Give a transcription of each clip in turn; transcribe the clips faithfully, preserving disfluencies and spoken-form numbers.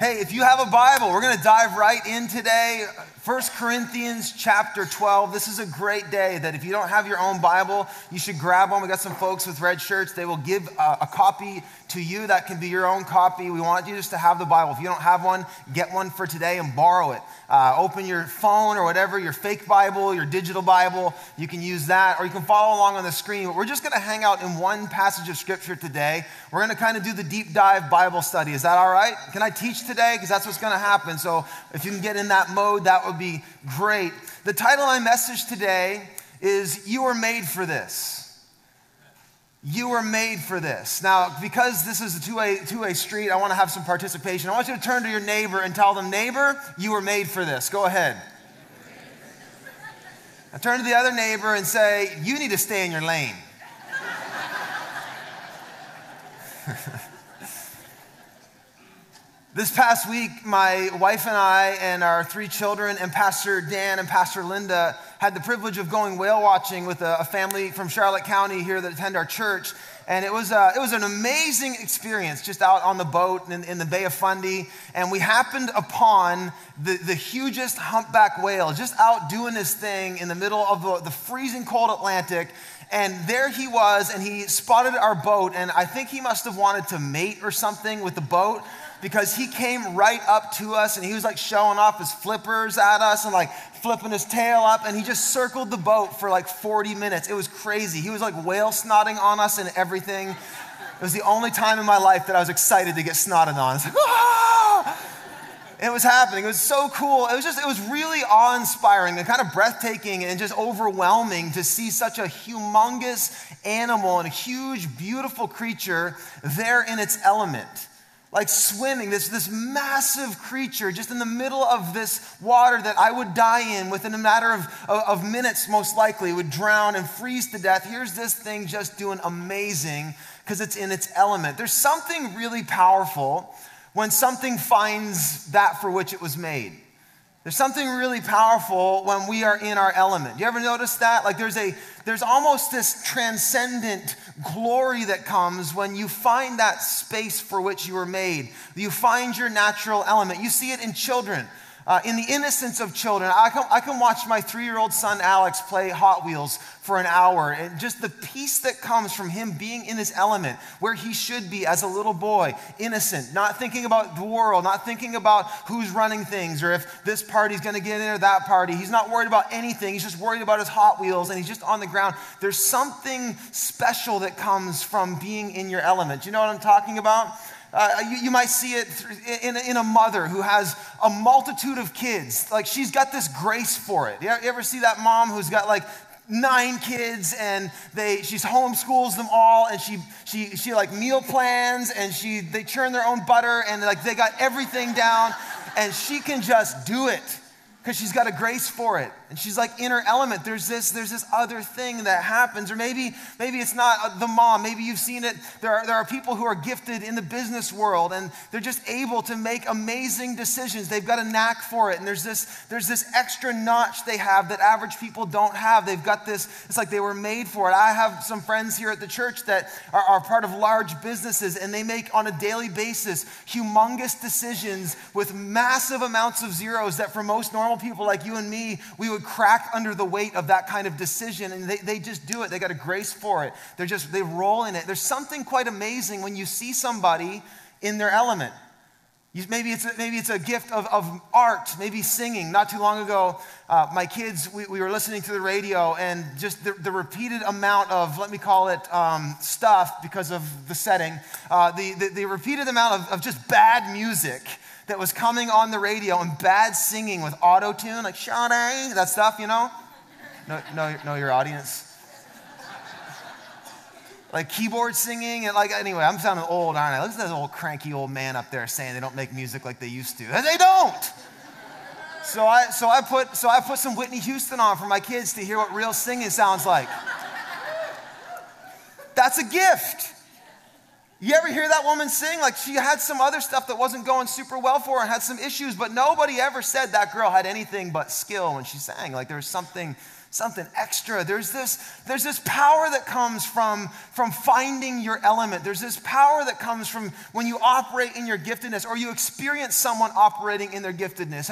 Hey, if you have a Bible, we're going to dive right in today. First Corinthians chapter twelve. This is a great day that if you don't have your own Bible, you should grab one. We got some folks with red shirts. They will give a, a copy to you. That can be your own copy. We want you just to have the Bible. If you don't have one, get one for today and borrow it. Uh, open your phone or whatever, your fake Bible, your digital Bible. You can use that or you can follow along on the screen. But we're just going to hang out in one passage of Scripture today. We're going to kind of do the deep dive Bible study. Is that all right? Can I teach today? Because that's what's going to happen. So if you can get in that mode, that would be great. The title of my message today is You Are Made for This. You are made for this. Now, because this is a two-way, two-way street, I want to have some participation. I want you to turn to your neighbor and tell them, neighbor, you were made for this. Go ahead. Now turn to the other neighbor and say, you need to stay in your lane. This past week, my wife and I and our three children and Pastor Dan and Pastor Linda had the privilege of going whale watching with a, a family from Charlotte County here that attend our church. And it was a, it was an amazing experience just out on the boat in, in the Bay of Fundy. And we happened upon the, the hugest humpback whale just out doing his thing in the middle of the, the freezing cold Atlantic. And there he was, and he spotted our boat. And I think he must have wanted to mate or something with the boat, because he came right up to us and he was like showing off his flippers at us and like flipping his tail up, and he just circled the boat for like forty minutes. It was crazy. He was like whale snotting on us and everything. It was the only time in my life that I was excited to get snotted on. It's like, ah! It was happening. It was so cool. It was just, it was really awe-inspiring and kind of breathtaking and just overwhelming to see such a humongous animal and a huge, beautiful creature there in its element. Like swimming, this, this massive creature just in the middle of this water that I would die in within a matter of, of, of minutes, most likely, would drown and freeze to death. Here's this thing just doing amazing because it's in its element. There's something really powerful when something finds that for which it was made. There's something really powerful when we are in our element. You ever notice that? Like there's a there's almost this transcendent glory that comes when you find that space for which you were made. You find your natural element. You see it in children, uh, in the innocence of children. I can, I can watch my three-year-old son Alex play Hot Wheels for an hour, and just the peace that comes from him being in his element, where he should be as a little boy, innocent, not thinking about the world, not thinking about who's running things or if this party's gonna get in or that party. He's not worried about anything. He's just worried about his Hot Wheels, and he's just on the ground. There's something special that comes from being in your element. You know what I'm talking about? Uh, you, you might see it in, in a mother who has a multitude of kids. Like, she's got this grace for it. You ever see that mom who's got like nine kids, and they she's homeschools them all, and she she she like meal plans, and she they churn their own butter, and like they got everything down, and she can just do it because she's got a grace for it, and she's like in her element. There's this there's this other thing that happens, or maybe maybe it's not the mom. Maybe you've seen it. There are there are people who are gifted in the business world, and they're just able to make amazing decisions. They've got a knack for it, and there's this there's this extra notch they have that average people don't have. They've got this. It's like they were made for it. I have some friends here at the church that are, are part of large businesses, and they make on a daily basis humongous decisions with massive amounts of zeros that for most normal people like you and me, we would crack under the weight of that kind of decision, and they, they just do it. They got a grace for it. They're just, they roll in it. There's something quite amazing when you see somebody in their element. You, maybe, it's a, maybe it's a gift of, of art, maybe singing. Not too long ago, uh, my kids, we, we were listening to the radio, and just the, the repeated amount of, let me call it um, stuff because of the setting, uh, the, the, the repeated amount of, of just bad music that was coming on the radio, and bad singing with auto-tune, like Shawty, that stuff, you know? Know, know, know your audience. Like keyboard singing, and like, anyway, I'm sounding old, aren't I? Listen to this old cranky old man up there saying they don't make music like they used to. And they don't! So I, so, I put, so I put some Whitney Houston on for my kids to hear what real singing sounds like. That's a gift. You ever hear that woman sing? Like, she had some other stuff that wasn't going super well for her and had some issues, but nobody ever said that girl had anything but skill when she sang. Like, there was something, something extra. There's this, there's this power that comes from, from finding your element. There's this power that comes from when you operate in your giftedness or you experience someone operating in their giftedness.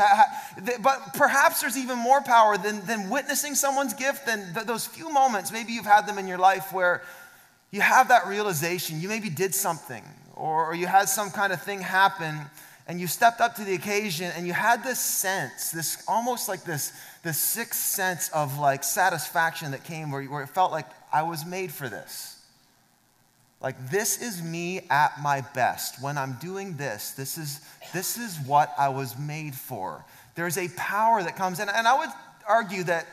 But perhaps there's even more power than, than witnessing someone's gift, than those few moments. Maybe you've had them in your life where you have that realization. You maybe did something, or you had some kind of thing happen, and you stepped up to the occasion, and you had this sense, this almost like this, this sixth sense of like satisfaction that came where, where it felt like I was made for this. Like, this is me at my best. When I'm doing this, this is, this is what I was made for. There's a power that comes in, and I would argue that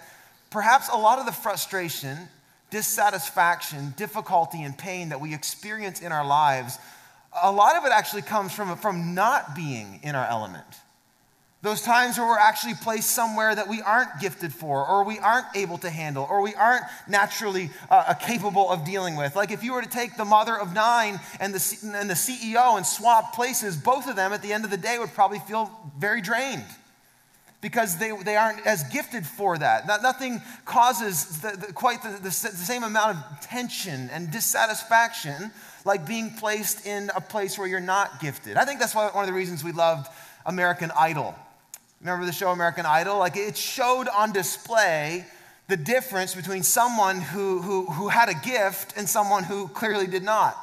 perhaps a lot of the frustration, dissatisfaction, difficulty, and pain that we experience in our lives, a lot of it actually comes from, from not being in our element. Those times where we're actually placed somewhere that we aren't gifted for, or we aren't able to handle, or we aren't naturally uh, capable of dealing with. Like, if you were to take the mother of nine and the, and the C E O and swap places, both of them at the end of the day would probably feel very drained, because they, they aren't as gifted for that. Not, nothing causes the, the, quite the, the, the same amount of tension and dissatisfaction like being placed in a place where you're not gifted. I think that's why, one of the reasons we loved American Idol. Remember the show American Idol? Like, it showed on display the difference between someone who, who, who had a gift and someone who clearly did not.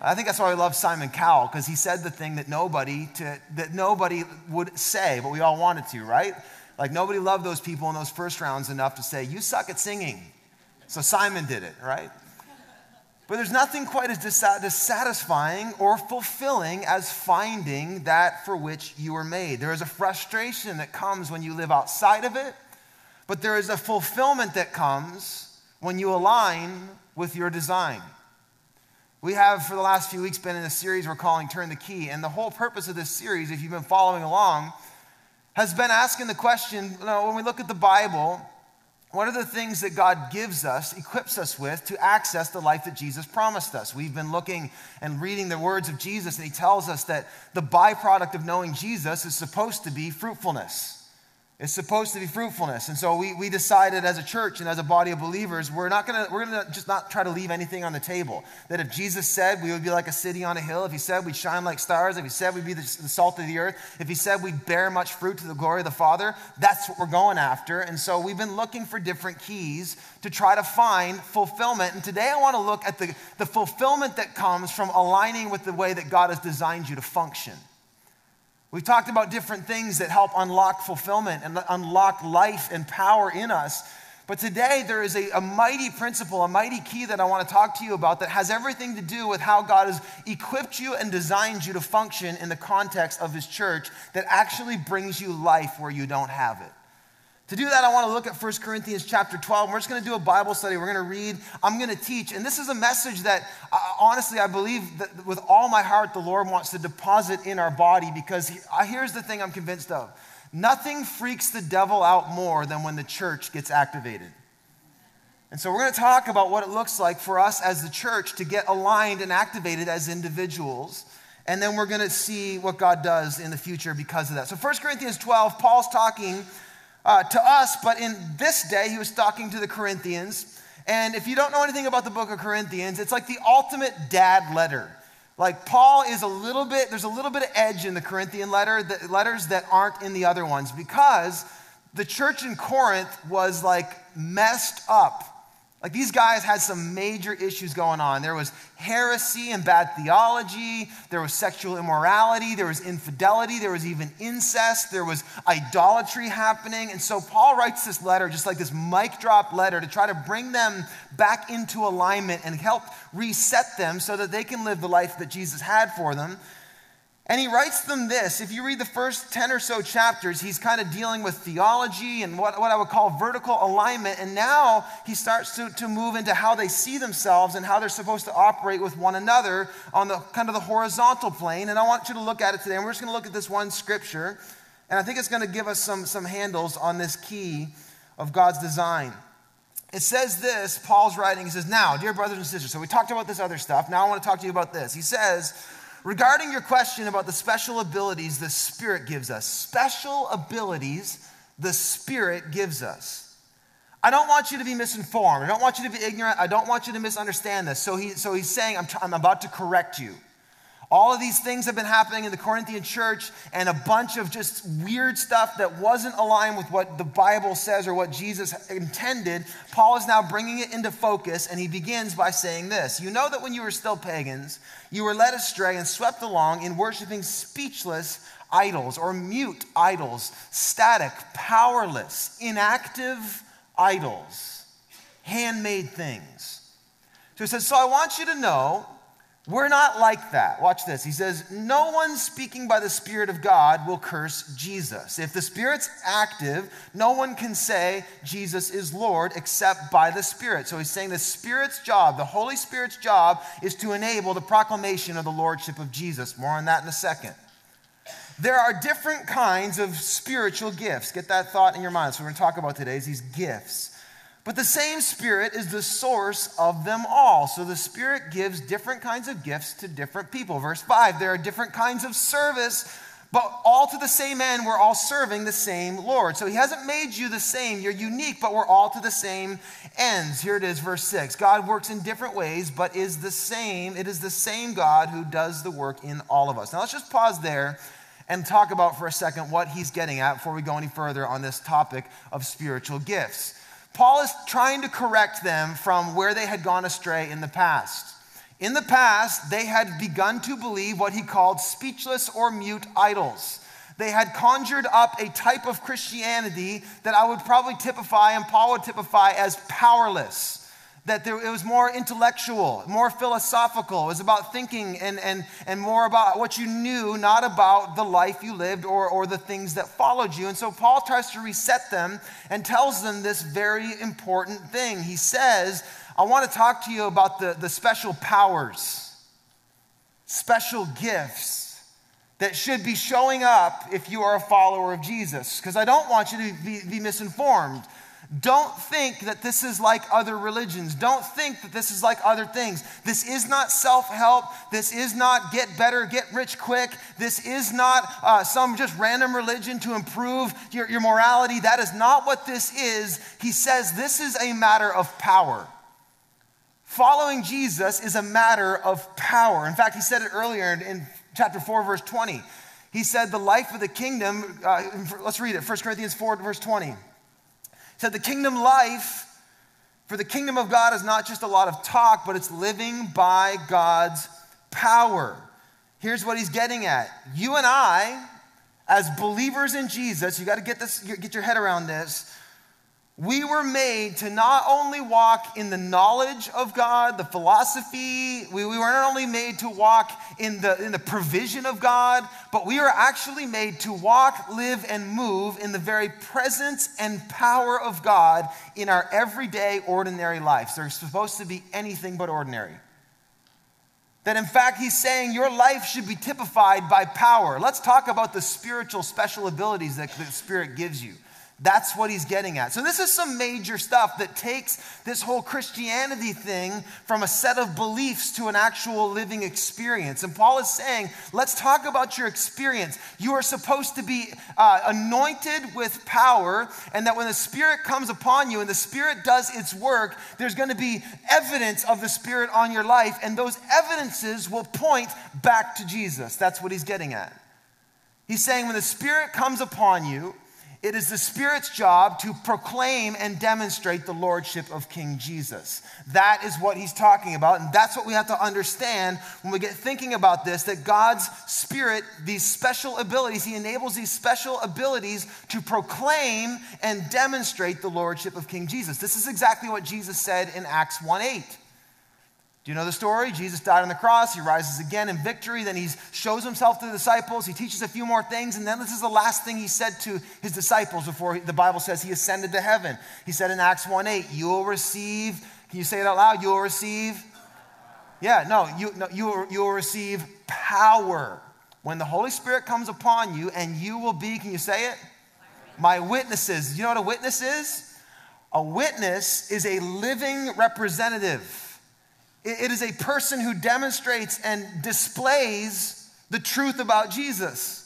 I think that's why we love Simon Cowell, because he said the thing that nobody to, that nobody would say, but we all wanted to, right? Like, nobody loved those people in those first rounds enough to say, you suck at singing. So Simon did it, right? But there's nothing quite as dissatisfying or fulfilling as finding that for which you were made. There is a frustration that comes when you live outside of it, but there is a fulfillment that comes when you align with your design. We have, for the last few weeks, been in a series we're calling Turn the Key, and the whole purpose of this series, if you've been following along, has been asking the question, you know, when we look at the Bible, what are the things that God gives us, equips us with, to access the life that Jesus promised us? We've been looking and reading the words of Jesus, and he tells us that the byproduct of knowing Jesus is supposed to be fruitfulness. It's supposed to be fruitfulness. And so we, we decided as a church and as a body of believers, we're not gonna, we're gonna just not try to leave anything on the table. That if Jesus said we would be like a city on a hill, if he said we'd shine like stars, if he said we'd be the, the salt of the earth, if he said we'd bear much fruit to the glory of the Father, that's what we're going after. And so we've been looking for different keys to try to find fulfillment. And today I wanna look at the, the fulfillment that comes from aligning with the way that God has designed you to function. We've talked about different things that help unlock fulfillment and unlock life and power in us. But today there is a, a mighty principle, a mighty key that I want to talk to you about that has everything to do with how God has equipped you and designed you to function in the context of his church that actually brings you life where you don't have it. To do that, I want to look at First Corinthians chapter twelve. We're just going to do a Bible study. We're going to read. I'm going to teach. And this is a message that, uh, honestly, I believe that with all my heart the Lord wants to deposit in our body, because he, uh, here's the thing I'm convinced of. Nothing freaks the devil out more than when the church gets activated. And so we're going to talk about what it looks like for us as the church to get aligned and activated as individuals. And then we're going to see what God does in the future because of that. So First Corinthians twelve, Paul's talking Uh, to us, but in this day, he was talking to the Corinthians. And if you don't know anything about the book of Corinthians, it's like the ultimate dad letter. Like, Paul is a little bit, there's a little bit of edge in the Corinthian letter, the letters that aren't in the other ones, because the church in Corinth was like messed up. Like, these guys had some major issues going on. There was heresy and bad theology. There was sexual immorality. There was infidelity. There was even incest. There was idolatry happening. And so Paul writes this letter, just like this mic drop letter, to try to bring them back into alignment and help reset them so that they can live the life that Jesus had for them. And he writes them this. If you read the first ten or so chapters, he's kind of dealing with theology and what, what I would call vertical alignment. And now he starts to, to move into how they see themselves and how they're supposed to operate with one another on the kind of the horizontal plane. And I want you to look at it today. And we're just going to look at this one scripture. And I think it's going to give us some, some handles on this key of God's design. It says this, Paul's writing, he says, now, dear brothers and sisters, so we talked about this other stuff. Now I want to talk to you about this. He says, regarding your question about the special abilities the Spirit gives us, special abilities the Spirit gives us. I don't want you to be misinformed. I don't want you to be ignorant. I don't want you to misunderstand this. So, he, so he's saying, I'm, t- I'm about to correct you. All of these things have been happening in the Corinthian church and a bunch of just weird stuff that wasn't aligned with what the Bible says or what Jesus intended. Paul is now bringing it into focus, and he begins by saying this. You know that when you were still pagans, you were led astray and swept along in worshiping speechless idols or mute idols, static, powerless, inactive idols, handmade things. So he says, so I want you to know we're not like that. Watch this. He says, no one speaking by the Spirit of God will curse Jesus. If the Spirit's active, no one can say Jesus is Lord except by the Spirit. So he's saying the Spirit's job, the Holy Spirit's job, is to enable the proclamation of the Lordship of Jesus. More on that in a second. There are different kinds of spiritual gifts. Get that thought in your mind. So we're going to talk about today is these gifts. But the same Spirit is the source of them all. So the Spirit gives different kinds of gifts to different people. Verse five, there are different kinds of service, but all to the same end. We're all serving the same Lord. So he hasn't made you the same. You're unique, but we're all to the same ends. Here it is, verse six. God works in different ways, but is the same. It is the same God who does the work in all of us. Now let's just pause there and talk about for a second what he's getting at before we go any further on this topic of spiritual gifts. Paul is trying to correct them from where they had gone astray in the past. In the past, they had begun to believe what he called speechless or mute idols. They had conjured up a type of Christianity that I would probably typify and Paul would typify as powerless. That there, it was more intellectual, more philosophical. It was about thinking and, and, and more about what you knew, not about the life you lived or, or the things that followed you. And so Paul tries to reset them and tells them this very important thing. He says, I want to talk to you about the, the special powers, special gifts that should be showing up if you are a follower of Jesus. Because I don't want you to be, be misinformed. Don't think that this is like other religions. Don't think that this is like other things. This is not self-help. This is not get better, get rich quick. This is not uh, some just random religion to improve your, your morality. That is not what this is. He says this is a matter of power. Following Jesus is a matter of power. In fact, he said it earlier in, in chapter four, verse twenty. He said the life of the kingdom, uh, let's read it, First Corinthians four, verse twenty. Said the kingdom life, for the kingdom of God is not just a lot of talk, but it's living by God's power. Here's what he's getting at. You and I, as believers in Jesus, you got to get this, get your head around this. We were made to not only walk in the knowledge of God, the philosophy. We, we were not only made to walk in the, in the provision of God, but we were actually made to walk, live, and move in the very presence and power of God in our everyday, ordinary lives. They're supposed to be anything but ordinary. That in fact, he's saying your life should be typified by power. Let's talk about the spiritual special abilities that the Spirit gives you. That's what he's getting at. So this is some major stuff that takes this whole Christianity thing from a set of beliefs to an actual living experience. And Paul is saying, let's talk about your experience. You are supposed to be uh, anointed with power, and that when the Spirit comes upon you and the Spirit does its work, there's going to be evidence of the Spirit on your life, and those evidences will point back to Jesus. That's what he's getting at. He's saying when the Spirit comes upon you, it is the Spirit's job to proclaim and demonstrate the Lordship of King Jesus. That is what he's talking about, and that's what we have to understand when we get thinking about this, that God's Spirit, these special abilities, he enables these special abilities to proclaim and demonstrate the Lordship of King Jesus. This is exactly what Jesus said in Acts one eight. Do you know the story? Jesus died on the cross. He rises again in victory. Then he shows himself to the disciples. He teaches a few more things. And then this is the last thing he said to his disciples before the Bible says he ascended to heaven. He said in Acts one eight, you will receive, can you say it out loud? You will receive, yeah, no, you, no, you, will, you will receive power when the Holy Spirit comes upon you, and you will be, can you say it? My witnesses. You know what a witness is? A witness is a living representative. It is a person who demonstrates and displays the truth about Jesus.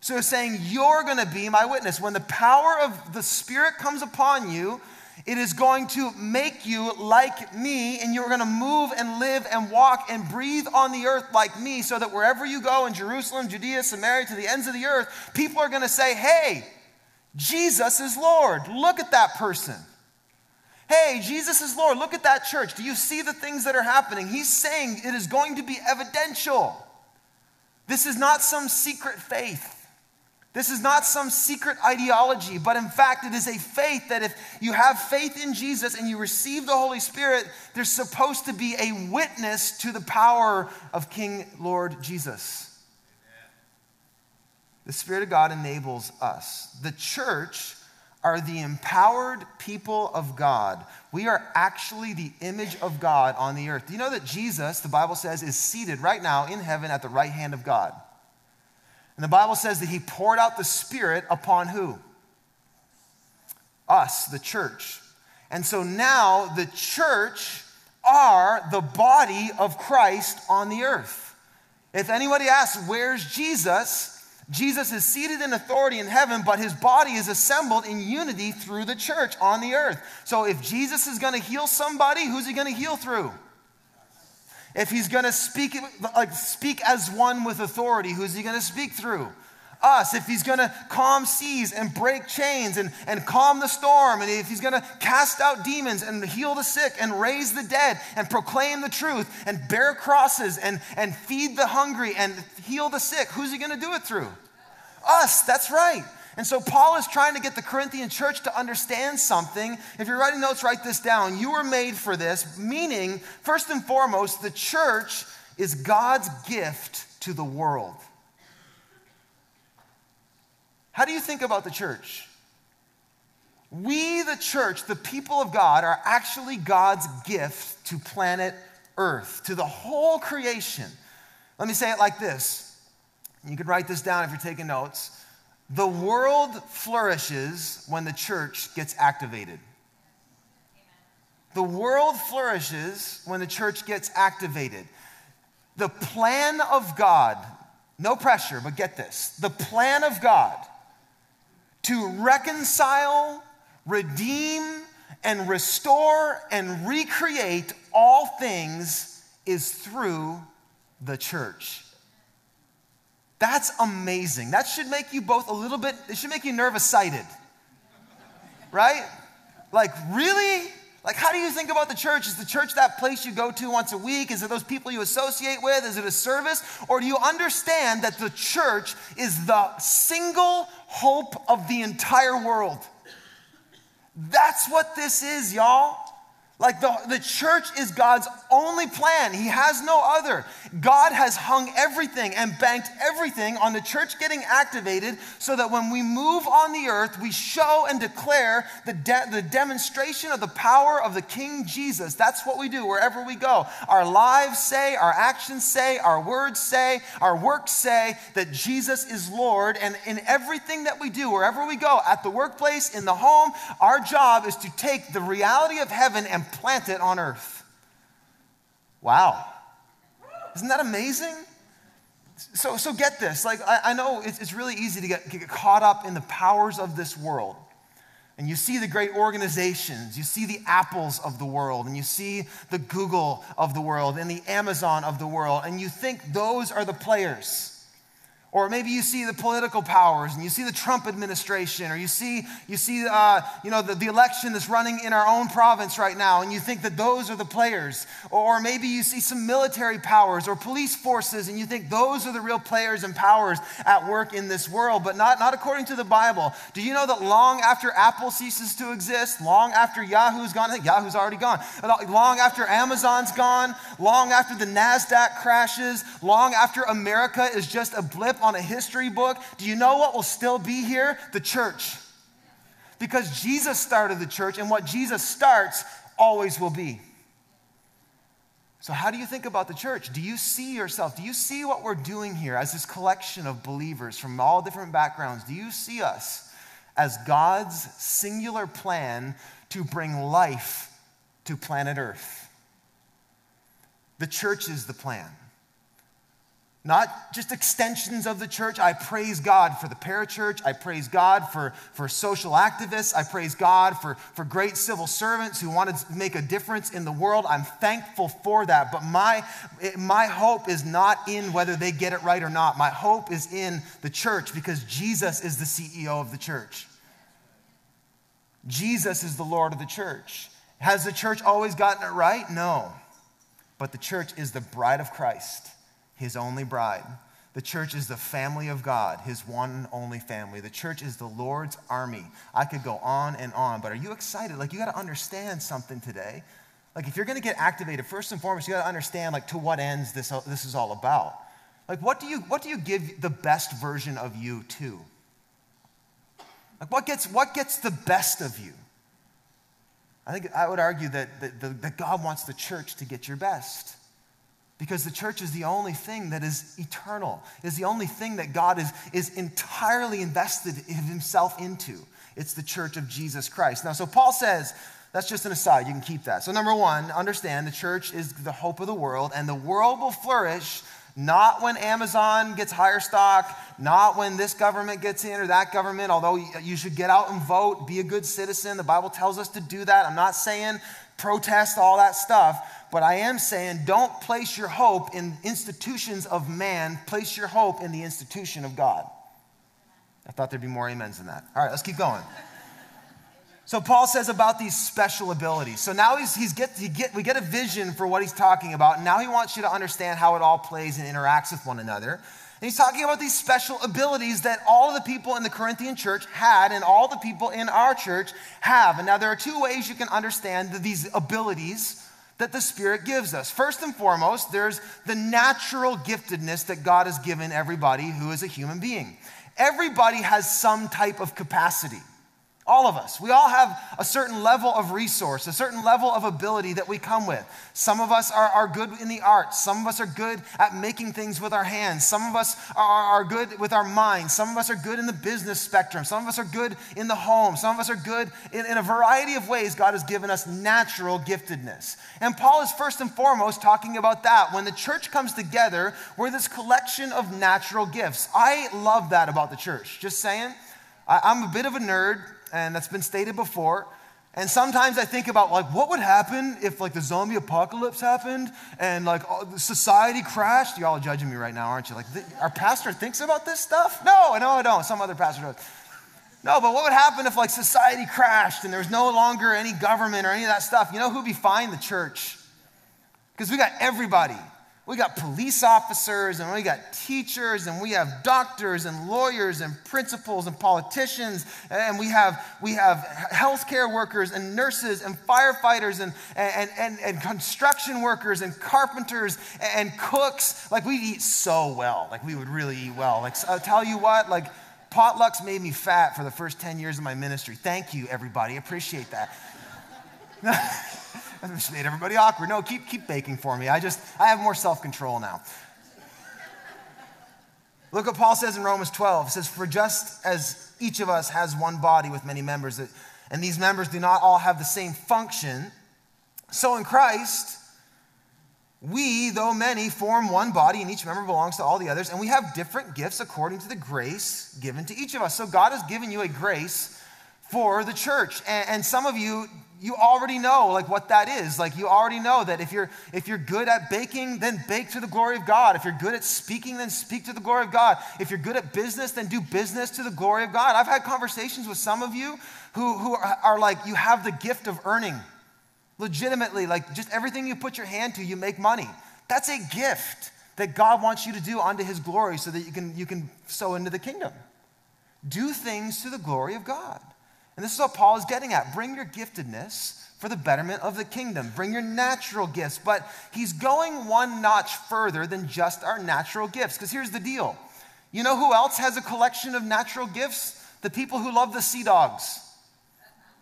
So it's saying, you're going to be my witness. When the power of the Spirit comes upon you, it is going to make you like me, and you're going to move and live and walk and breathe on the earth like me, so that wherever you go in Jerusalem, Judea, Samaria, to the ends of the earth, people are going to say, hey, Jesus is Lord. Look at that person. Hey, Jesus is Lord. Look at that church. Do you see the things that are happening? He's saying it is going to be evidential. This is not some secret faith. This is not some secret ideology, but in fact, it is a faith that if you have faith in Jesus and you receive the Holy Spirit, there's supposed to be a witness to the power of King Lord Jesus. Amen. The Spirit of God enables us. The church are the empowered people of God. We are actually the image of God on the earth. Do you know that Jesus, the Bible says, is seated right now in heaven at the right hand of God? And the Bible says that he poured out the Spirit upon who? Us, the church. And so now the church are the body of Christ on the earth. If anybody asks, where's Jesus? Jesus is seated in authority in heaven, but his body is assembled in unity through the church on the earth. So if Jesus is going to heal somebody, who's he going to heal through? If he's going to speak, like, speak as one with authority, who's he going to speak through? Us. If he's going to calm seas and break chains and, and calm the storm, and if he's going to cast out demons and heal the sick and raise the dead and proclaim the truth and bear crosses and, and feed the hungry and heal the sick, who's he going to do it through? Us. That's right. And so Paul is trying to get the Corinthian church to understand something. If you're writing notes, write this down. You were made for this, meaning, first and foremost, the church is God's gift to the world. How do you think about the church? We, the church, the people of God, are actually God's gift to planet Earth, to the whole creation. Let me say it like this. You can write this down if you're taking notes. The world flourishes when the church gets activated. The world flourishes when the church gets activated. The plan of God, no pressure, but get this. The plan of God to reconcile, redeem, and restore, and recreate all things is through the church. That's amazing. That should make you both a little bit, it should make you nervous-sighted, right? Like, really? Like, how do you think about the church? Is the church that place you go to once a week? Is it those people you associate with? Is it a service? Or do you understand that the church is the single hope of the entire world? That's what this is, y'all. Like, the, the church is God's only plan. He has no other. God has hung everything and banked everything on the church getting activated so that when we move on the earth, we show and declare the, de- the demonstration of the power of the King Jesus. That's what we do wherever we go. Our lives say, our actions say, our words say, our works say that Jesus is Lord. And in everything that we do, wherever we go, at the workplace, in the home, our job is to take the reality of heaven and plant it on earth. Wow. Isn't that amazing? So, so get this. Like, I, I know it's, it's really easy to get, get caught up in the powers of this world. And you see the great organizations. You see the Apples of the world. And you see the Google of the world and the Amazon of the world. And you think those are the players. Or maybe you see the political powers and you see the Trump administration, or you see you see uh, you know the, the election that's running in our own province right now, and you think that those are the players. Or maybe you see some military powers or police forces, and you think those are the real players and powers at work in this world, but not, not according to the Bible. Do you know that long after Apple ceases to exist, long after Yahoo's gone, I think Yahoo's already gone, long after Amazon's gone, long after the NASDAQ crashes, long after America is just a blip on a history book, do you know what will still be here? The church. Because Jesus started the church, and what Jesus starts always will be. So how do you think about the church? Do you see yourself? Do you see what we're doing here as this collection of believers from all different backgrounds? Do you see us as God's singular plan to bring life to planet Earth. The church is the plan. Not just extensions of the church. I praise God for the parachurch. I praise God for, for social activists. I praise God for, for great civil servants who wanted to make a difference in the world. I'm thankful for that. But my, my hope is not in whether they get it right or not. My hope is in the church, because Jesus is the C E O of the church. Jesus is the Lord of the church. Has the church always gotten it right? No. But the church is the bride of Christ, his only bride. The church is the family of God, his one and only family. The church is the Lord's army. I could go on and on, but are you excited? Like, you got to understand something today. Like, if you're going to get activated, first and foremost, you got to understand, like, to what ends this, this is all about. Like, what do you, what do you give the best version of you to? Like, what gets, what gets the best of you? I think I would argue that, that, that God wants the church to get your best. Because the church is the only thing that is eternal, is the only thing that God is, is entirely invested in himself into. It's the church of Jesus Christ. Now, so Paul says, that's just an aside, you can keep that. So number one, understand the church is the hope of the world, and the world will flourish not when Amazon gets higher stock, not when this government gets in or that government, although you should get out and vote, be a good citizen. The Bible tells us to do that. I'm not saying protest, all that stuff. But I am saying, don't place your hope in institutions of man. Place your hope in the institution of God. I thought there'd be more amens than that. All right, let's keep going. So Paul says about these special abilities. So now he's, he's get, he get, we get a vision for what he's talking about. And now he wants you to understand how it all plays and interacts with one another. And he's talking about these special abilities that all of the people in the Corinthian church had and all the people in our church have. And now there are two ways you can understand these abilities that the Spirit gives us. First and foremost, there's the natural giftedness that God has given everybody who is a human being. Everybody has some type of capacity. All of us. We all have a certain level of resource, a certain level of ability that we come with. Some of us are, are good in the arts. Some of us are good at making things with our hands. Some of us are, are good with our minds. Some of us are good in the business spectrum. Some of us are good in the home. Some of us are good in, in a variety of ways. God has given us natural giftedness. And Paul is first and foremost talking about that. When the church comes together, we're this collection of natural gifts. I love that about the church. Just saying. I, I'm a bit of a nerd. And that's been stated before. And sometimes I think about, like, what would happen if, like, the zombie apocalypse happened and, like, society crashed? Y'all are judging me right now, aren't you? Like, our pastor thinks about this stuff? No, no, I don't. Some other pastor does. No, but what would happen if, like, society crashed and there was no longer any government or any of that stuff? You know who'd be fine? The church. Because we got everybody. We got police officers, and we got teachers, and we have doctors and lawyers and principals and politicians, and we have we have healthcare workers and nurses and firefighters and and, and, and construction workers and carpenters and cooks. Like, we eat so well. Like, we would really eat well. Like, I'll tell you what, like, potlucks made me fat for the first ten years of my ministry. Thank you, everybody. Appreciate that. I just made everybody awkward. No, keep, keep baking for me. I just, I have more self-control now. Look what Paul says in Romans twelve. It says, for just as each of us has one body with many members, and these members do not all have the same function, so in Christ, we, though many, form one body, and each member belongs to all the others, and we have different gifts according to the grace given to each of us. So God has given you a grace for the church. And, and some of you... You already know, like, what that is. Like, you already know that if you're if you're good at baking, then bake to the glory of God. If you're good at speaking, then speak to the glory of God. If you're good at business, then do business to the glory of God. I've had conversations with some of you who, who are, are like, you have the gift of earning. Legitimately, like, just everything you put your hand to, you make money. That's a gift that God wants you to do unto his glory so that you can you can sow into the kingdom. Do things to the glory of God. And this is what Paul is getting at. Bring your giftedness for the betterment of the kingdom. Bring your natural gifts. But he's going one notch further than just our natural gifts. Because here's the deal. You know who else has a collection of natural gifts? The people who love the Sea Dogs.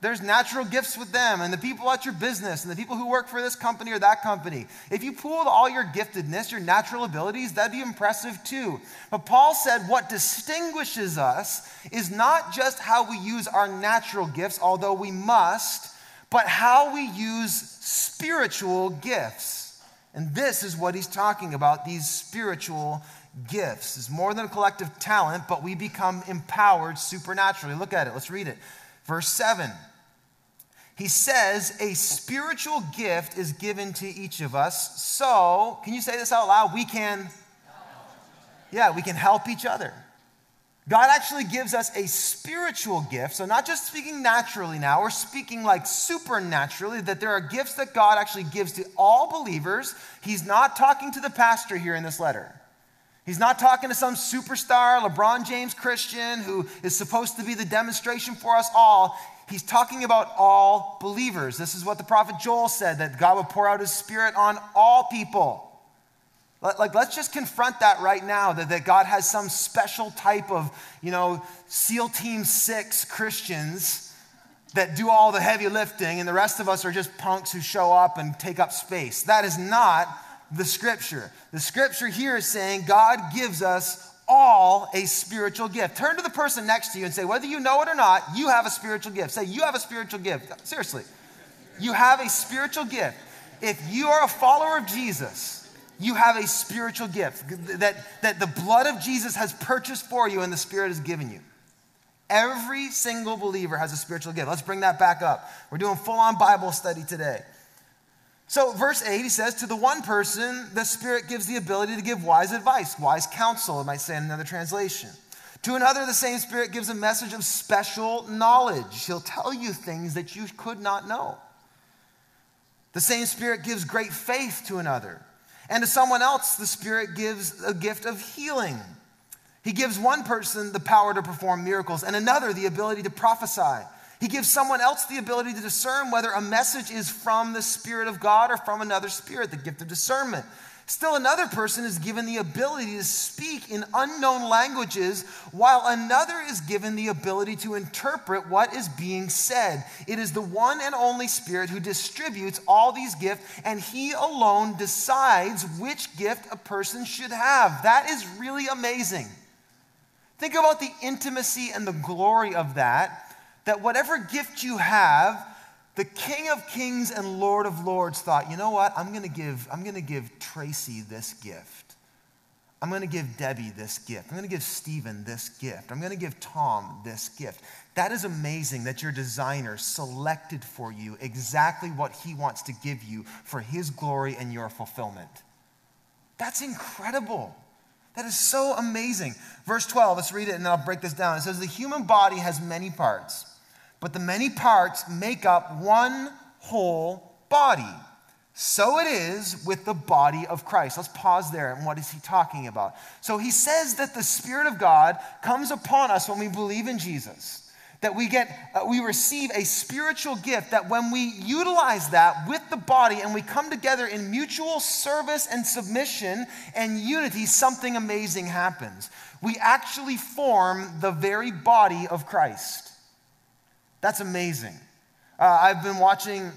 There's natural gifts with them and the people at your business and the people who work for this company or that company. If you pooled all your giftedness, your natural abilities, that'd be impressive too. But Paul said what distinguishes us is not just how we use our natural gifts, although we must, but how we use spiritual gifts. And this is what he's talking about, these spiritual gifts. It's more than a collective talent, but we become empowered supernaturally. Look at it. Let's read it. Verse seven. He says, a spiritual gift is given to each of us. So, can you say this out loud? We can, yeah, we can help each other. God actually gives us a spiritual gift. So not just speaking naturally now, we're speaking like supernaturally, that there are gifts that God actually gives to all believers. He's not talking to the pastor here in this letter. He's not talking to some superstar, LeBron James Christian, who is supposed to be the demonstration for us all. He's talking about all believers. This is what the prophet Joel said, that God would pour out his spirit on all people. Like, let's just confront that right now, that, that God has some special type of, you know, SEAL Team six Christians that do all the heavy lifting, and the rest of us are just punks who show up and take up space. That is not the scripture. The scripture here is saying God gives us all a spiritual gift. Turn to the person next to you and say, whether you know it or not, you have a spiritual gift. Say, you have a spiritual gift. Seriously, you have a spiritual gift. If you are a follower of Jesus, you have a spiritual gift that, that the blood of Jesus has purchased for you and the Spirit has given you. Every single believer has a spiritual gift. Let's bring that back up. We're doing full-on Bible study today. So verse eight, he says, to the one person, the Spirit gives the ability to give wise advice, wise counsel, it might say in another translation. To another, the same Spirit gives a message of special knowledge. He'll tell you things that you could not know. The same Spirit gives great faith to another. And to someone else, the Spirit gives a gift of healing. He gives one person the power to perform miracles and another the ability to prophesy. He gives someone else the ability to discern whether a message is from the Spirit of God or from another spirit, the gift of discernment. Still another person is given the ability to speak in unknown languages, while another is given the ability to interpret what is being said. It is the one and only Spirit who distributes all these gifts, and he alone decides which gift a person should have. That is really amazing. Think about the intimacy and the glory of that, that whatever gift you have, the King of Kings and Lord of Lords thought, you know what? I'm going to give, I'm going to give Tracy this gift. I'm going to give Debbie this gift. I'm going to give Stephen this gift. I'm going to give Tom this gift. That is amazing that your designer selected for you exactly what he wants to give you for his glory and your fulfillment. That's incredible. That is so amazing. Verse twelve, let's read it and I'll break this down. It says, the human body has many parts, but the many parts make up one whole body. So it is with the body of Christ. Let's pause there, and what is he talking about? So he says that the Spirit of God comes upon us when we believe in Jesus, that we get, uh, we receive a spiritual gift, that when we utilize that with the body and we come together in mutual service and submission and unity, something amazing happens. We actually form the very body of Christ. That's amazing. Uh, I've been watching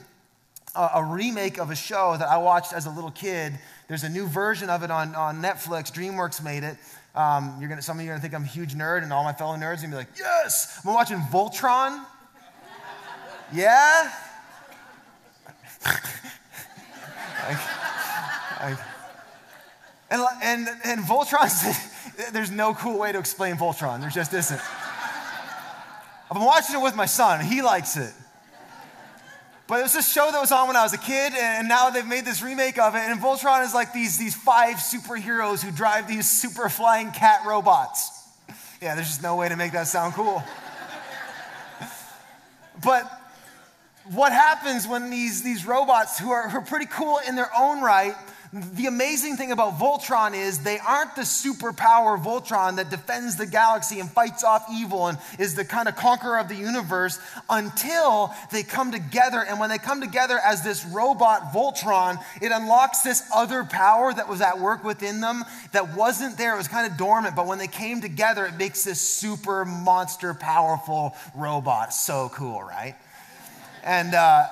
a, a remake of a show that I watched as a little kid. There's a new version of it on, on Netflix. DreamWorks made it. Um, you're gonna, some of you are going to think I'm a huge nerd, and all my fellow nerds are going to be like, yes! I'm watching Voltron. Yeah? like, like, and, and, and Voltron's, there's no cool way to explain Voltron. There just isn't. I've been watching it with my son. He likes it. But it was this show that was on when I was a kid, and now they've made this remake of it. And Voltron is like these, these five superheroes who drive these super flying cat robots. Yeah, there's just no way to make that sound cool. But what happens when these, these robots, who are, who are pretty cool in their own right, the amazing thing about Voltron is they aren't the superpower Voltron that defends the galaxy and fights off evil and is the kind of conqueror of the universe, until they come together. And when they come together as this robot Voltron, it unlocks this other power that was at work within them that wasn't there. It was kind of dormant, but when they came together, it makes this super monster powerful robot. So cool, right? And uh,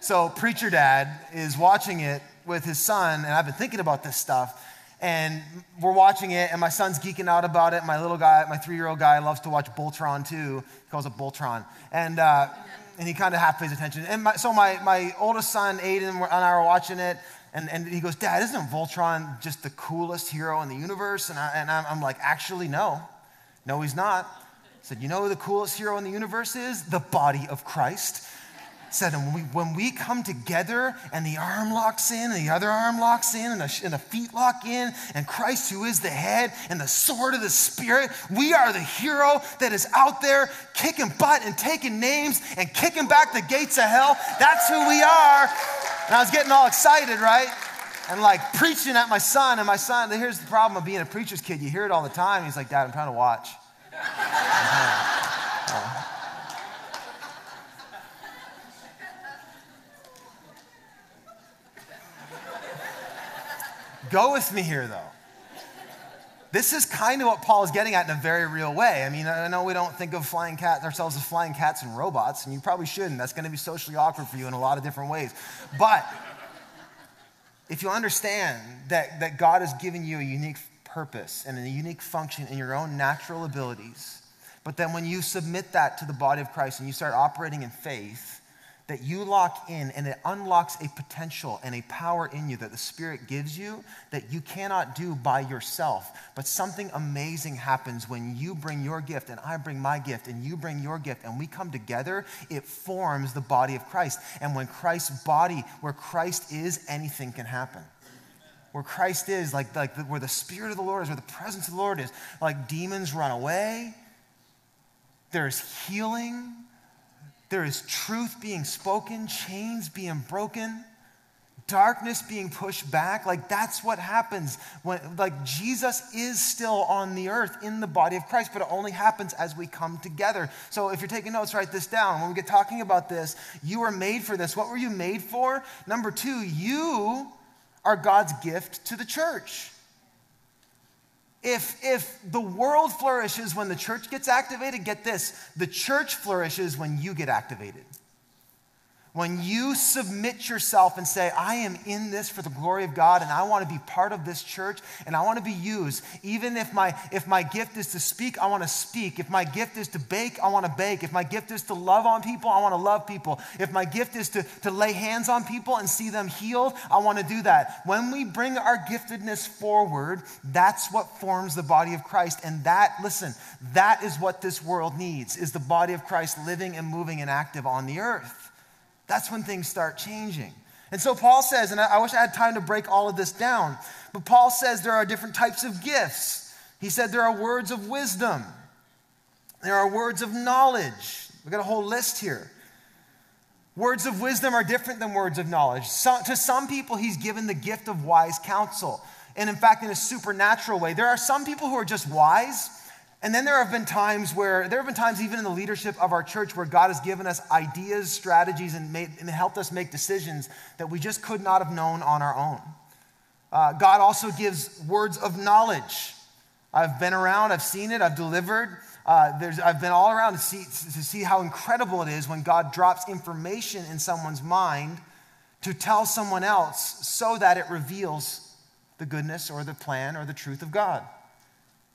so preacher dad is watching it with his son, and I've been thinking about this stuff. And we're watching it, and my son's geeking out about it. My little guy, my three-year-old guy, loves to watch Voltron too. He calls it Voltron. And uh, and he kind of half pays attention. And my, so my, my oldest son, Aiden, and I are watching it. And, and he goes, Dad, isn't Voltron just the coolest hero in the universe? And, I, and I'm, I'm like, actually, no. No, he's not. I said, you know who the coolest hero in the universe is? The body of Christ. I said, and when we, when we come together and the arm locks in and the other arm locks in and the, and the feet lock in and Christ who is the head and the sword of the Spirit, we are the hero that is out there kicking butt and taking names and kicking back the gates of hell. That's who we are. And I was getting all excited, right? And like preaching at my son. And my son, here's the problem of being a preacher's kid. You hear it all the time. He's like, Dad, I'm trying to watch. I'm trying to, uh. Go with me here, though. This is kind of what Paul is getting at in a very real way. I mean, I know we don't think of flying cats ourselves as flying cats and robots, and you probably shouldn't. That's going to be socially awkward for you in a lot of different ways. But if you understand that, that God has given you a unique purpose and a unique function in your own natural abilities, but then when you submit that to the body of Christ and you start operating in faith, that you lock in and it unlocks a potential and a power in you that the Spirit gives you that you cannot do by yourself. But something amazing happens when you bring your gift and I bring my gift and you bring your gift and we come together, it forms the body of Christ. And when Christ's body, where Christ is, anything can happen. Where Christ is, like, like the, where the Spirit of the Lord is, where the presence of the Lord is, like demons run away, there's healing, there is truth being spoken, chains being broken, darkness being pushed back. Like that's what happens when, like Jesus is still on the earth in the body of Christ, but it only happens as we come together. So if you're taking notes, write this down. When we get talking about this, you were made for this. What were you made for? Number two, you are God's gift to the church. If, if the world flourishes when the church gets activated, get this, the church flourishes when you get activated. When you submit yourself and say, I am in this for the glory of God and I want to be part of this church and I want to be used. Even if my, if my gift is to speak, I want to speak. If my gift is to bake, I want to bake. If my gift is to love on people, I want to love people. If my gift is to, to lay hands on people and see them healed, I want to do that. When we bring our giftedness forward, that's what forms the body of Christ. And that, listen, that is what this world needs, is the body of Christ living and moving and active on the earth. That's when things start changing. And so Paul says, and I wish I had time to break all of this down, but Paul says there are different types of gifts. He said there are words of wisdom. There are words of knowledge. We've got a whole list here. Words of wisdom are different than words of knowledge. So, to some people, he's given the gift of wise counsel. And in fact, in a supernatural way, there are some people who are just wise. And then there have been times where, there have been times even in the leadership of our church where God has given us ideas, strategies, and, made, and helped us make decisions that we just could not have known on our own. Uh, God also gives words of knowledge. I've been around, I've seen it, I've delivered. Uh, there's, I've been all around to see, to see how incredible it is when God drops information in someone's mind to tell someone else so that it reveals the goodness or the plan or the truth of God.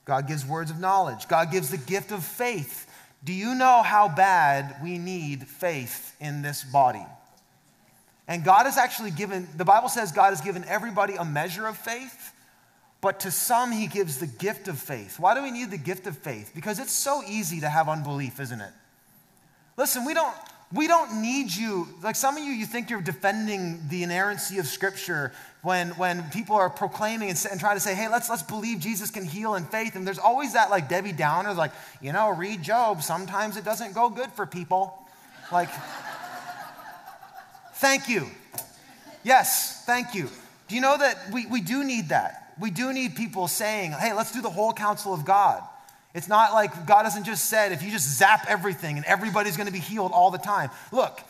God gives words of knowledge. God gives the gift of faith. Do you know how bad we need faith in this body? And God has actually given, the Bible says God has given everybody a measure of faith, but to some he gives the gift of faith. Why do we need the gift of faith? Because it's so easy to have unbelief, isn't it? Listen, we don't, we don't need you, like some of you, you think you're defending the inerrancy of Scripture when, when people are proclaiming and, and trying to say, hey, let's let's believe Jesus can heal in faith. And there's always that like Debbie Downer, like, you know, read Job, sometimes it doesn't go good for people. Like, thank you. Yes, thank you. Do you know that we, we do need that? We do need people saying, hey, let's do the whole counsel of God. It's not like God hasn't just said, if you just zap everything and everybody's going to be healed all the time. Look,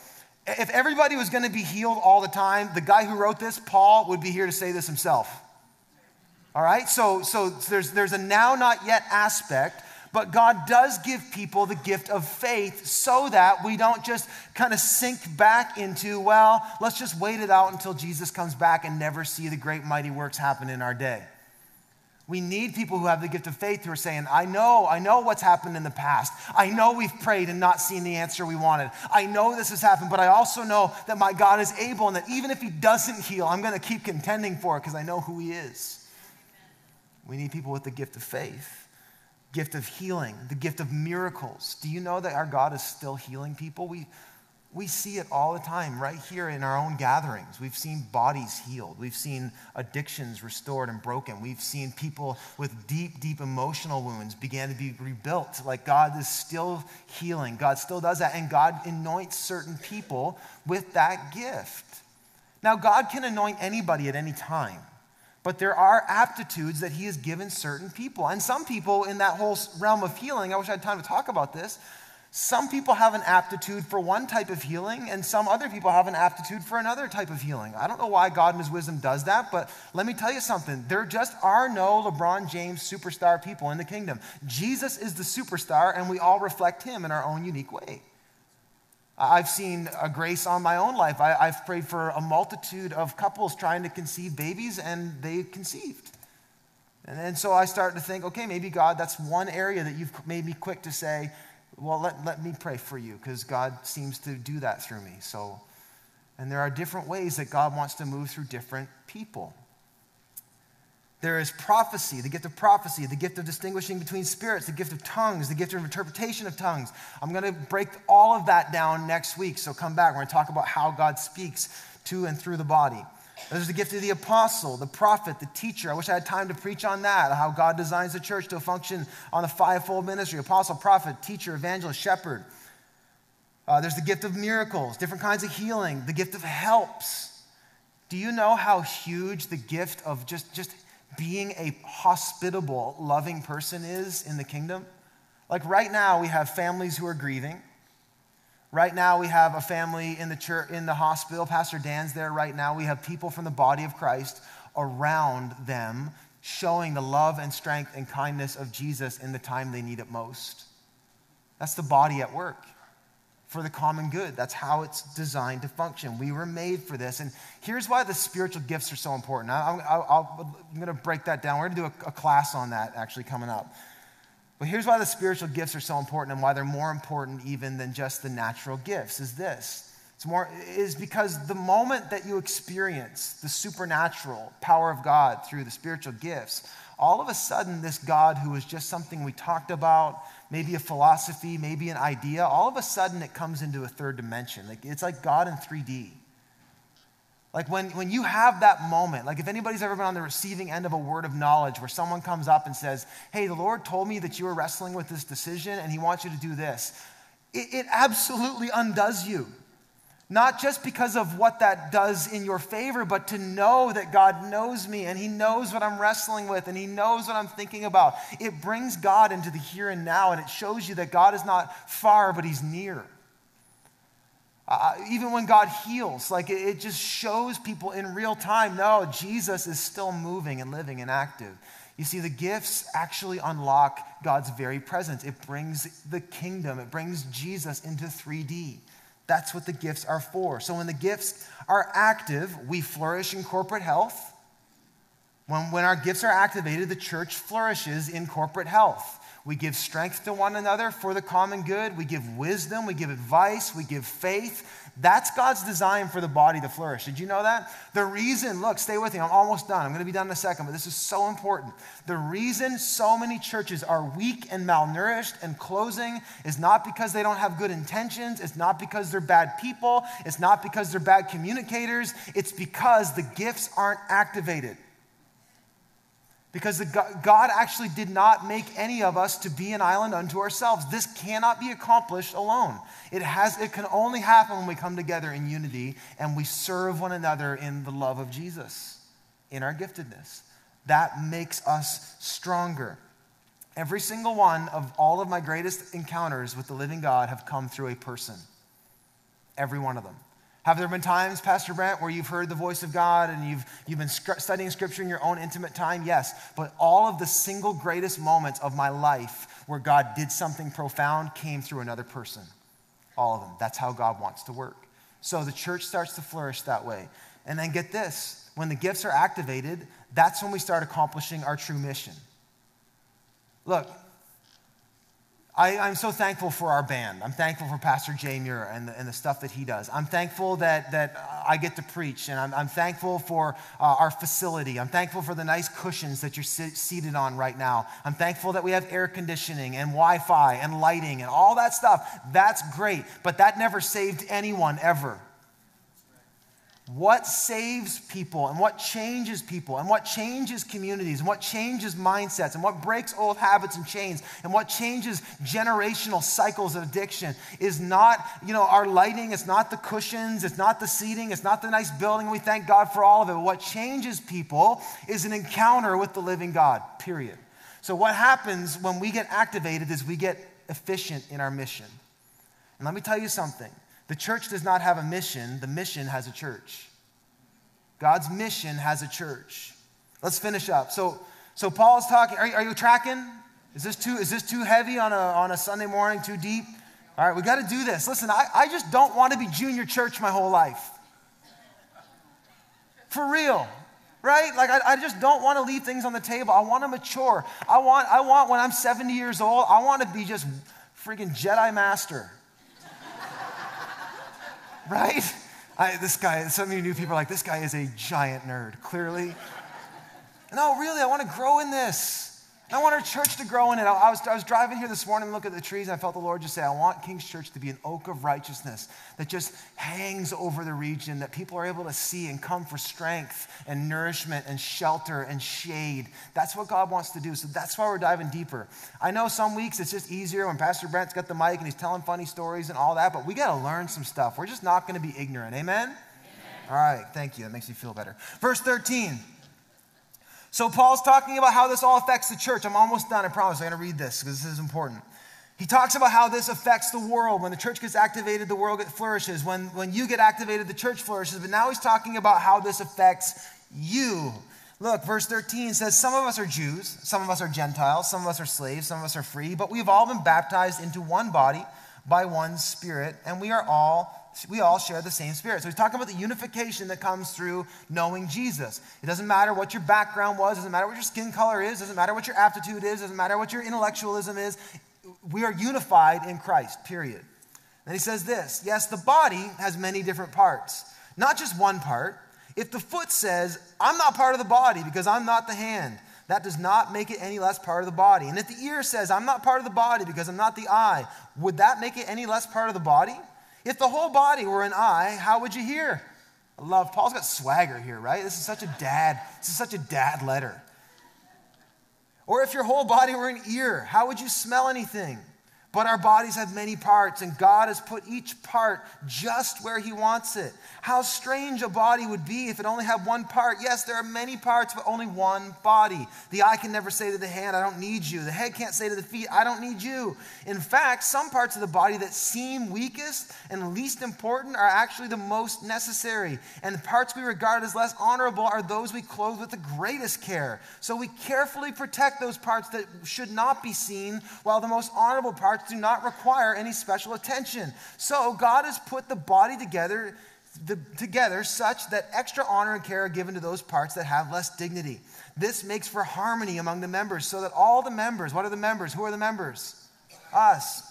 if everybody was going to be healed all the time, the guy who wrote this, Paul, would be here to say this himself. All right? So, so there's, there's a now not yet aspect, But God does give people the gift of faith so that we don't just kind of sink back into, well, let's just wait it out until Jesus comes back and never see the great mighty works happen in our day. We need people who have the gift of faith who are saying, I know, I know what's happened in the past. I know we've prayed and not seen the answer we wanted. I know this has happened, but I also know that my God is able and that even if he doesn't heal, I'm going to keep contending for it because I know who he is. We need people with the gift of faith, gift of healing, the gift of miracles. Do you know that our God is still healing people? We, we see it all the time right here in our own gatherings. We've seen bodies healed. We've seen addictions restored and broken. We've seen people with deep, deep emotional wounds begin to be rebuilt. Like God is still healing. God still does that. And God anoints certain people with that gift. Now, God can anoint anybody at any time. But there are aptitudes that he has given certain people. And some people in that whole realm of healing, I wish I had time to talk about this, some people have an aptitude for one type of healing and some other people have an aptitude for another type of healing. I don't know why God in his wisdom does that, but let me tell you something. There just are no LeBron James superstar people in the kingdom. Jesus is the superstar and we all reflect him in our own unique way. I've seen a grace on my own life. I, I've prayed for a multitude of couples trying to conceive babies, and they conceived. And, and so I started to think, okay, maybe God, that's one area that you've made me quick to say, well, let, let me pray for you, because God seems to do that through me. So, and there are different ways that God wants to move through different people. There is prophecy, the gift of prophecy, the gift of distinguishing between spirits, the gift of tongues, the gift of interpretation of tongues. I'm going to break all of that down next week, so come back. We're going to talk about how God speaks to and through the body. There's the gift of the apostle, the prophet, the teacher. I wish I had time to preach on that, how God designs the church to function on the fivefold ministry: apostle, prophet, teacher, evangelist, shepherd. Uh, there's the gift of miracles, different kinds of healing, the gift of helps. Do you know how huge the gift of just just being a hospitable, loving person is in the kingdom? Like right now, we have families who are grieving. Right now, we have a family in the church, in the hospital. Pastor Dan's there right now. We have people from the body of Christ around them, showing the love and strength and kindness of Jesus in the time they need it most. That's the body at work for the common good. That's how it's designed to function. We were made for this. And here's why the spiritual gifts are so important. I, I, I'll, I'm going to break that down. We're going to do a, a class on that actually coming up. But here's why the spiritual gifts are so important and why they're more important even than just the natural gifts is this. It's more is because the moment that you experience the supernatural power of God through the spiritual gifts, all of a sudden this God who is just something we talked about, maybe a philosophy, maybe an idea, all of a sudden it comes into a third dimension. Like it's like God in three D. Like when, when you have that moment, like if anybody's ever been on the receiving end of a word of knowledge where someone comes up and says, hey, the Lord told me that you were wrestling with this decision and he wants you to do this. It, it absolutely undoes you. Not just because of what that does in your favor, but to know that God knows me and he knows what I'm wrestling with and he knows what I'm thinking about. It brings God into the here and now, and it shows you that God is not far, but he's near. Uh, even when God heals, like it, it just shows people in real time, no, Jesus is still moving and living and active. You see, the gifts actually unlock God's very presence. It brings the kingdom. It brings Jesus into three D. That's what the gifts are for. So when the gifts are active, we flourish in corporate health. When, when our gifts are activated, the church flourishes in corporate health. We give strength to one another for the common good. We give wisdom. We give advice. We give faith. That's God's design for the body to flourish. Did you know that? The reason, look, stay with me. I'm almost done. I'm going to be done in a second, but this is so important. The reason so many churches are weak and malnourished and closing is not because they don't have good intentions. It's not because they're bad people. It's not because they're bad communicators. It's because the gifts aren't activated. Because the God, God actually did not make any of us to be an island unto ourselves. This cannot be accomplished alone. It has. It can only happen when we come together in unity and we serve one another in the love of Jesus, in our giftedness. That makes us stronger. Every single one of all of my greatest encounters with the living God have come through a person. Every one of them. Have there been times, Pastor Brent, where you've heard the voice of God and you've, you've been scr- studying Scripture in your own intimate time? Yes, but all of the single greatest moments of my life where God did something profound came through another person. All of them. That's how God wants to work. So the church starts to flourish that way. And then get this, when the gifts are activated, that's when we start accomplishing our true mission. Look, I, I'm so thankful for our band. I'm thankful for Pastor Jay Muir and the, and the stuff that he does. I'm thankful that, that I get to preach, and I'm, I'm thankful for uh, our facility. I'm thankful for the nice cushions that you're sit, seated on right now. I'm thankful that we have air conditioning and Wi-Fi and lighting and all that stuff. That's great, but that never saved anyone ever. What saves people and what changes people and what changes communities and what changes mindsets and what breaks old habits and chains and what changes generational cycles of addiction is not, you know, our lighting, it's not the cushions, it's not the seating, it's not the nice building. We thank God for all of it. What changes people is an encounter with the living God, period. So what happens when we get activated is we get efficient in our mission. And let me tell you something. The church does not have a mission. The mission has a church. God's mission has a church. Let's finish up. So, so Paul is talking. Are you, are you tracking? Is this too, is this too heavy on a, on a Sunday morning, too deep? All right, we got to do this. Listen, I, I just don't want to be junior church my whole life. For real. Right? Like, I, I just don't want to leave things on the table. I want to mature. I want, I want when I'm seventy years old, I want to be just freaking Jedi Master. Right? I, this guy, some of you new people are like, this guy is a giant nerd, clearly. No, really, I want to grow in this. I want our church to grow in it. I, I, was, I was driving here this morning and looking at the trees, and I felt the Lord just say, I want King's Church to be an oak of righteousness that just hangs over the region, that people are able to see and come for strength and nourishment and shelter and shade. That's what God wants to do, so that's why we're diving deeper. I know some weeks it's just easier when Pastor Brent's got the mic and he's telling funny stories and all that, but we got to learn some stuff. We're just not going to be ignorant, amen? Amen? All right, thank you. That makes me feel better. Verse thirteen. So Paul's talking about how this all affects the church. I'm almost done, I promise. I'm going to read this because this is important. He talks about how this affects the world. When the church gets activated, the world flourishes. When, when you get activated, the church flourishes. But now he's talking about how this affects you. Look, verse thirteen says, some of us are Jews, some of us are Gentiles, some of us are slaves, some of us are free, but we've all been baptized into one body by one Spirit, and we are all We all share the same Spirit. So he's talking about the unification that comes through knowing Jesus. It doesn't matter what your background was. It doesn't matter what your skin color is. It doesn't matter what your aptitude is. It doesn't matter what your intellectualism is. We are unified in Christ, period. Then he says this. Yes, the body has many different parts, not just one part. If the foot says, I'm not part of the body because I'm not the hand, that does not make it any less part of the body. And if the ear says, I'm not part of the body because I'm not the eye, would that make it any less part of the body? If the whole body were an eye, how would you hear? I love, Paul's got swagger here, right? This is such a dad, this is such a dad letter. Or if your whole body were an ear, how would you smell anything? But our bodies have many parts, and God has put each part just where he wants it. How strange a body would be if it only had one part. Yes, there are many parts, but only one body. The eye can never say to the hand, I don't need you. The head can't say to the feet, I don't need you. In fact, some parts of the body that seem weakest and least important are actually the most necessary. And the parts we regard as less honorable are those we clothe with the greatest care. So we carefully protect those parts that should not be seen, while the most honorable parts do not require any special attention. So God has put the body together, the, together such that extra honor and care are given to those parts that have less dignity. This makes for harmony among the members, so that all the members, what are the members? Who are the members? Us.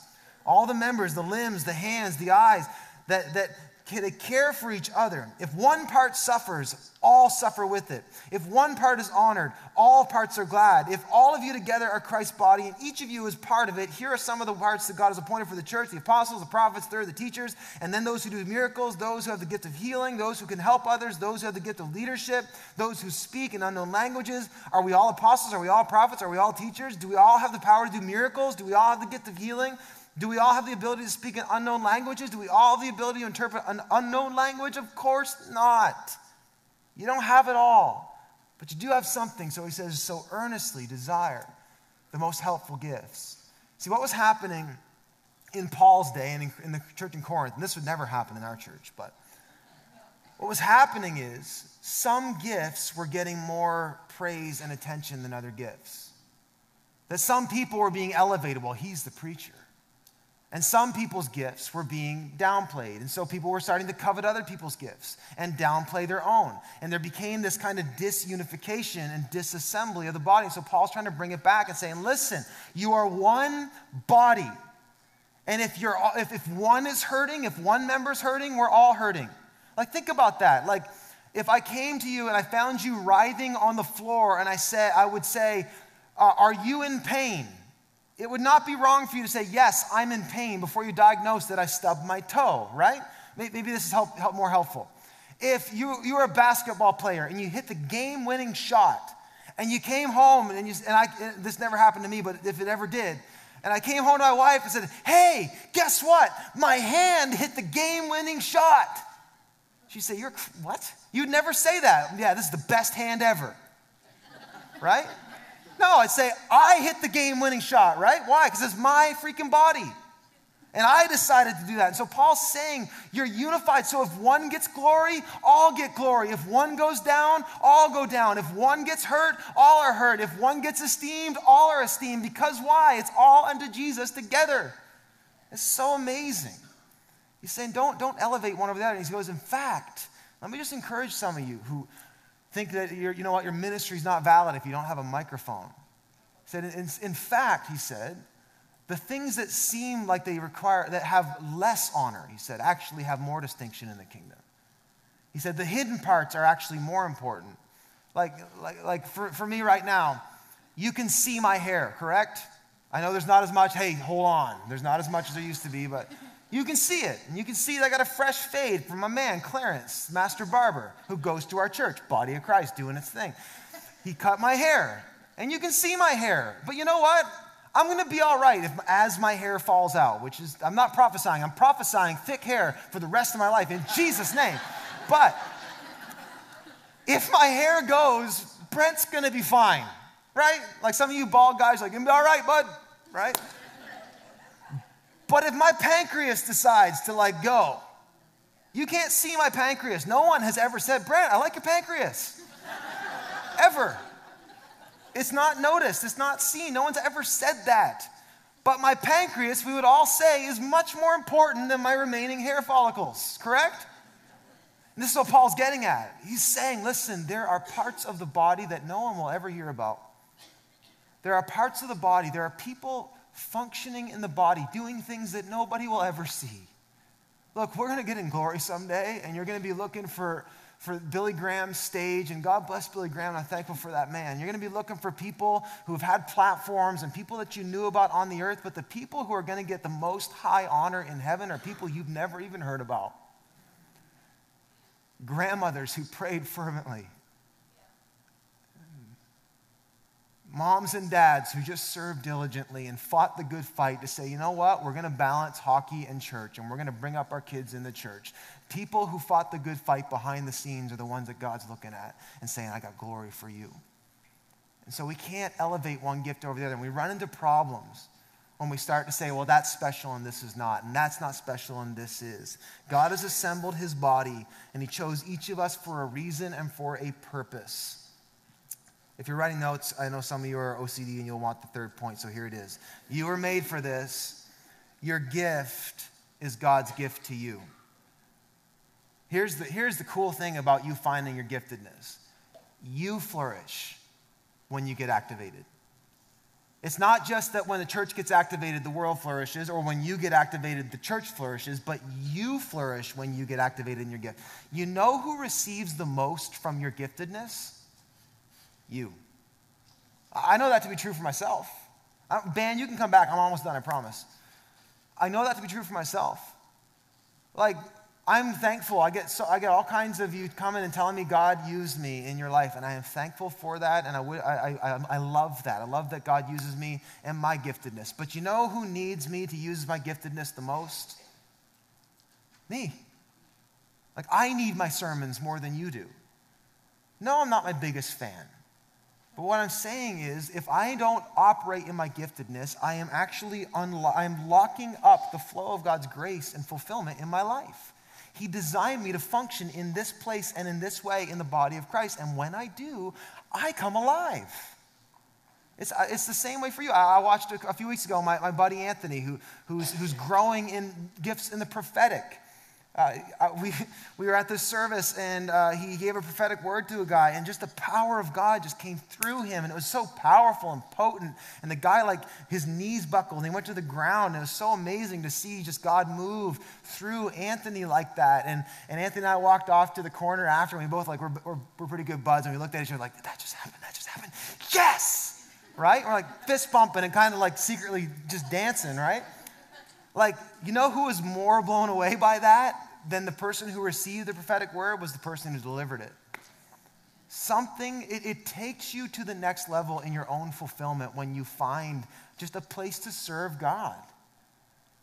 All the members, the limbs, the hands, the eyes, that, that they care for each other. If one part suffers, all suffer with it. If one part is honored, all parts are glad. If all of you together are Christ's body and each of you is part of it, here are some of the parts that God has appointed for the church: the apostles, the prophets, third, the teachers, and then those who do miracles, those who have the gift of healing, those who can help others, those who have the gift of leadership, those who speak in unknown languages. Are we all apostles? Are we all prophets? Are we all teachers? Do we all have the power to do miracles? Do we all have the gift of healing? Do we all have the ability to speak in unknown languages? Do we all have the ability to interpret an unknown language? Of course not. You don't have it all, but you do have something. So he says, so earnestly desire the most helpful gifts. See, what was happening in Paul's day and in, in the church in Corinth, and this would never happen in our church, but what was happening is some gifts were getting more praise and attention than other gifts. That some people were being elevated, well, he's the preacher. And some people's gifts were being downplayed. And so people were starting to covet other people's gifts and downplay their own. And there became this kind of disunification and disassembly of the body. So Paul's trying to bring it back and saying, listen, you are one body. And if you're if, if one is hurting, if one member's hurting, we're all hurting. Like, think about that. Like, if I came to you and I found you writhing on the floor and I said, I would say, uh, are you in pain? It would not be wrong for you to say, yes, I'm in pain, before you diagnose that I stubbed my toe, right? Maybe this is help, help, more helpful. If you, you were a basketball player and you hit the game-winning shot and you came home, and, you, and I, this never happened to me, but if it ever did, and I came home to my wife and said, hey, guess what? My hand hit the game-winning shot. She'd say, you're, what? You'd never say that. Yeah, this is the best hand ever, right? No, I'd say, I hit the game-winning shot, right? Why? Because it's my freaking body. And I decided to do that. And so Paul's saying, you're unified. So if one gets glory, all get glory. If one goes down, all go down. If one gets hurt, all are hurt. If one gets esteemed, all are esteemed. Because why? It's all unto Jesus together. It's so amazing. He's saying, don't, don't elevate one over the other. And he goes, in fact, let me just encourage some of you who think that, you're, you know what, your ministry is not valid if you don't have a microphone. He said, in, in fact, he said, the things that seem like they require, that have less honor, he said, actually have more distinction in the kingdom. He said, the hidden parts are actually more important. Like, like, like for, for me right now, you can see my hair, correct? I know there's not as much, hey, hold on. There's not as much as there used to be, but you can see it. And you can see that I got a fresh fade from my man, Clarence, Master Barber, who goes to our church, Body of Christ, doing its thing. He cut my hair, and you can see my hair. But you know what? I'm going to be all right if, as my hair falls out, which is, I'm not prophesying. I'm prophesying thick hair for the rest of my life, in Jesus' name. But if my hair goes, Brent's going to be fine, right? Like some of you bald guys are like, you're going to be all right, bud, right? But if my pancreas decides to, like, go, you can't see my pancreas. No one has ever said, Brent, I like your pancreas. Ever. It's not noticed. It's not seen. No one's ever said that. But my pancreas, we would all say, is much more important than my remaining hair follicles. Correct? And this is what Paul's getting at. He's saying, listen, there are parts of the body that no one will ever hear about. There are parts of the body. There are people functioning in the body, doing things that nobody will ever see. Look, we're going to get in glory someday, and you're going to be looking for, for Billy Graham's stage, and God bless Billy Graham, and I'm thankful for that man. You're going to be looking for people who have had platforms and people that you knew about on the earth, but the people who are going to get the most high honor in heaven are people you've never even heard about. Grandmothers who prayed fervently. Moms and dads who just served diligently and fought the good fight to say, you know what, we're going to balance hockey and church, and we're going to bring up our kids in the church. People who fought the good fight behind the scenes are the ones that God's looking at and saying, I got glory for you. And so we can't elevate one gift over the other. And we run into problems when we start to say, well, that's special and this is not, and that's not special and this is. God has assembled his body, and he chose each of us for a reason and for a purpose. If you're writing notes, I know some of you are O C D and you'll want the third point, so here it is. You were made for this. Your gift is God's gift to you. Here's the, here's the cool thing about you finding your giftedness. You flourish when you get activated. It's not just that when the church gets activated, the world flourishes, or when you get activated, the church flourishes, but you flourish when you get activated in your gift. You know who receives the most from your giftedness? You. I know that to be true for myself. Ben, you can come back. I'm almost done, I promise. I know that to be true for myself. Like, I'm thankful. I get so I get all kinds of you coming and telling me God used me in your life, and I am thankful for that, and I, would, I, I, I love that. I love that God uses me and my giftedness. But you know who needs me to use my giftedness the most? Me. Like, I need my sermons more than you do. No, I'm not my biggest fan. But what I'm saying is, if I don't operate in my giftedness, I am actually unlo- I'm locking up the flow of God's grace and fulfillment in my life. He designed me to function in this place and in this way in the body of Christ. And when I do, I come alive. It's, it's the same way for you. I watched a few weeks ago my, my buddy Anthony, who who's, who's growing in gifts in the prophetic. Uh, we we were at this service, and uh, he gave a prophetic word to a guy, and just the power of God just came through him, and it was so powerful and potent. And the guy, like, his knees buckled, and he went to the ground. And it was so amazing to see just God move through Anthony like that. And and Anthony and I walked off to the corner after, and we both, like, we're, we're, we're pretty good buds, and we looked at each other like, that just happened, that just happened. Yes! Right? We're, like, fist bumping and kind of, like, secretly just dancing, right? Like, you know who was more blown away by that than the person who received the prophetic word was the person who delivered it. Something, it, it takes you to the next level in your own fulfillment when you find just a place to serve God,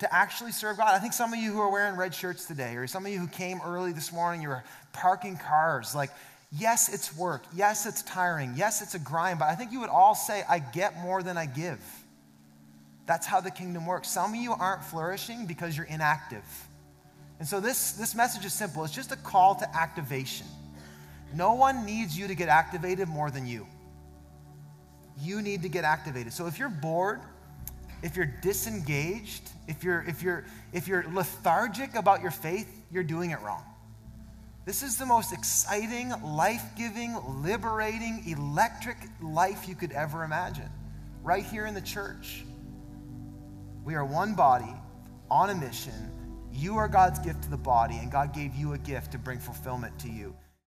to actually serve God. I think some of you who are wearing red shirts today, or some of you who came early this morning, you were parking cars. Like, yes, it's work. Yes, it's tiring. Yes, it's a grind. But I think you would all say, I get more than I give. That's how the kingdom works. Some of you aren't flourishing because you're inactive. And so this, this message is simple. It's just a call to activation. No one needs you to get activated more than you. You need to get activated. So if you're bored, if you're disengaged, if you're, if you're, if you're lethargic about your faith, you're doing it wrong. This is the most exciting, life-giving, liberating, electric life you could ever imagine, right here in the church. We are one body on a mission. You are God's gift to the body, and God gave you a gift to bring fulfillment to you.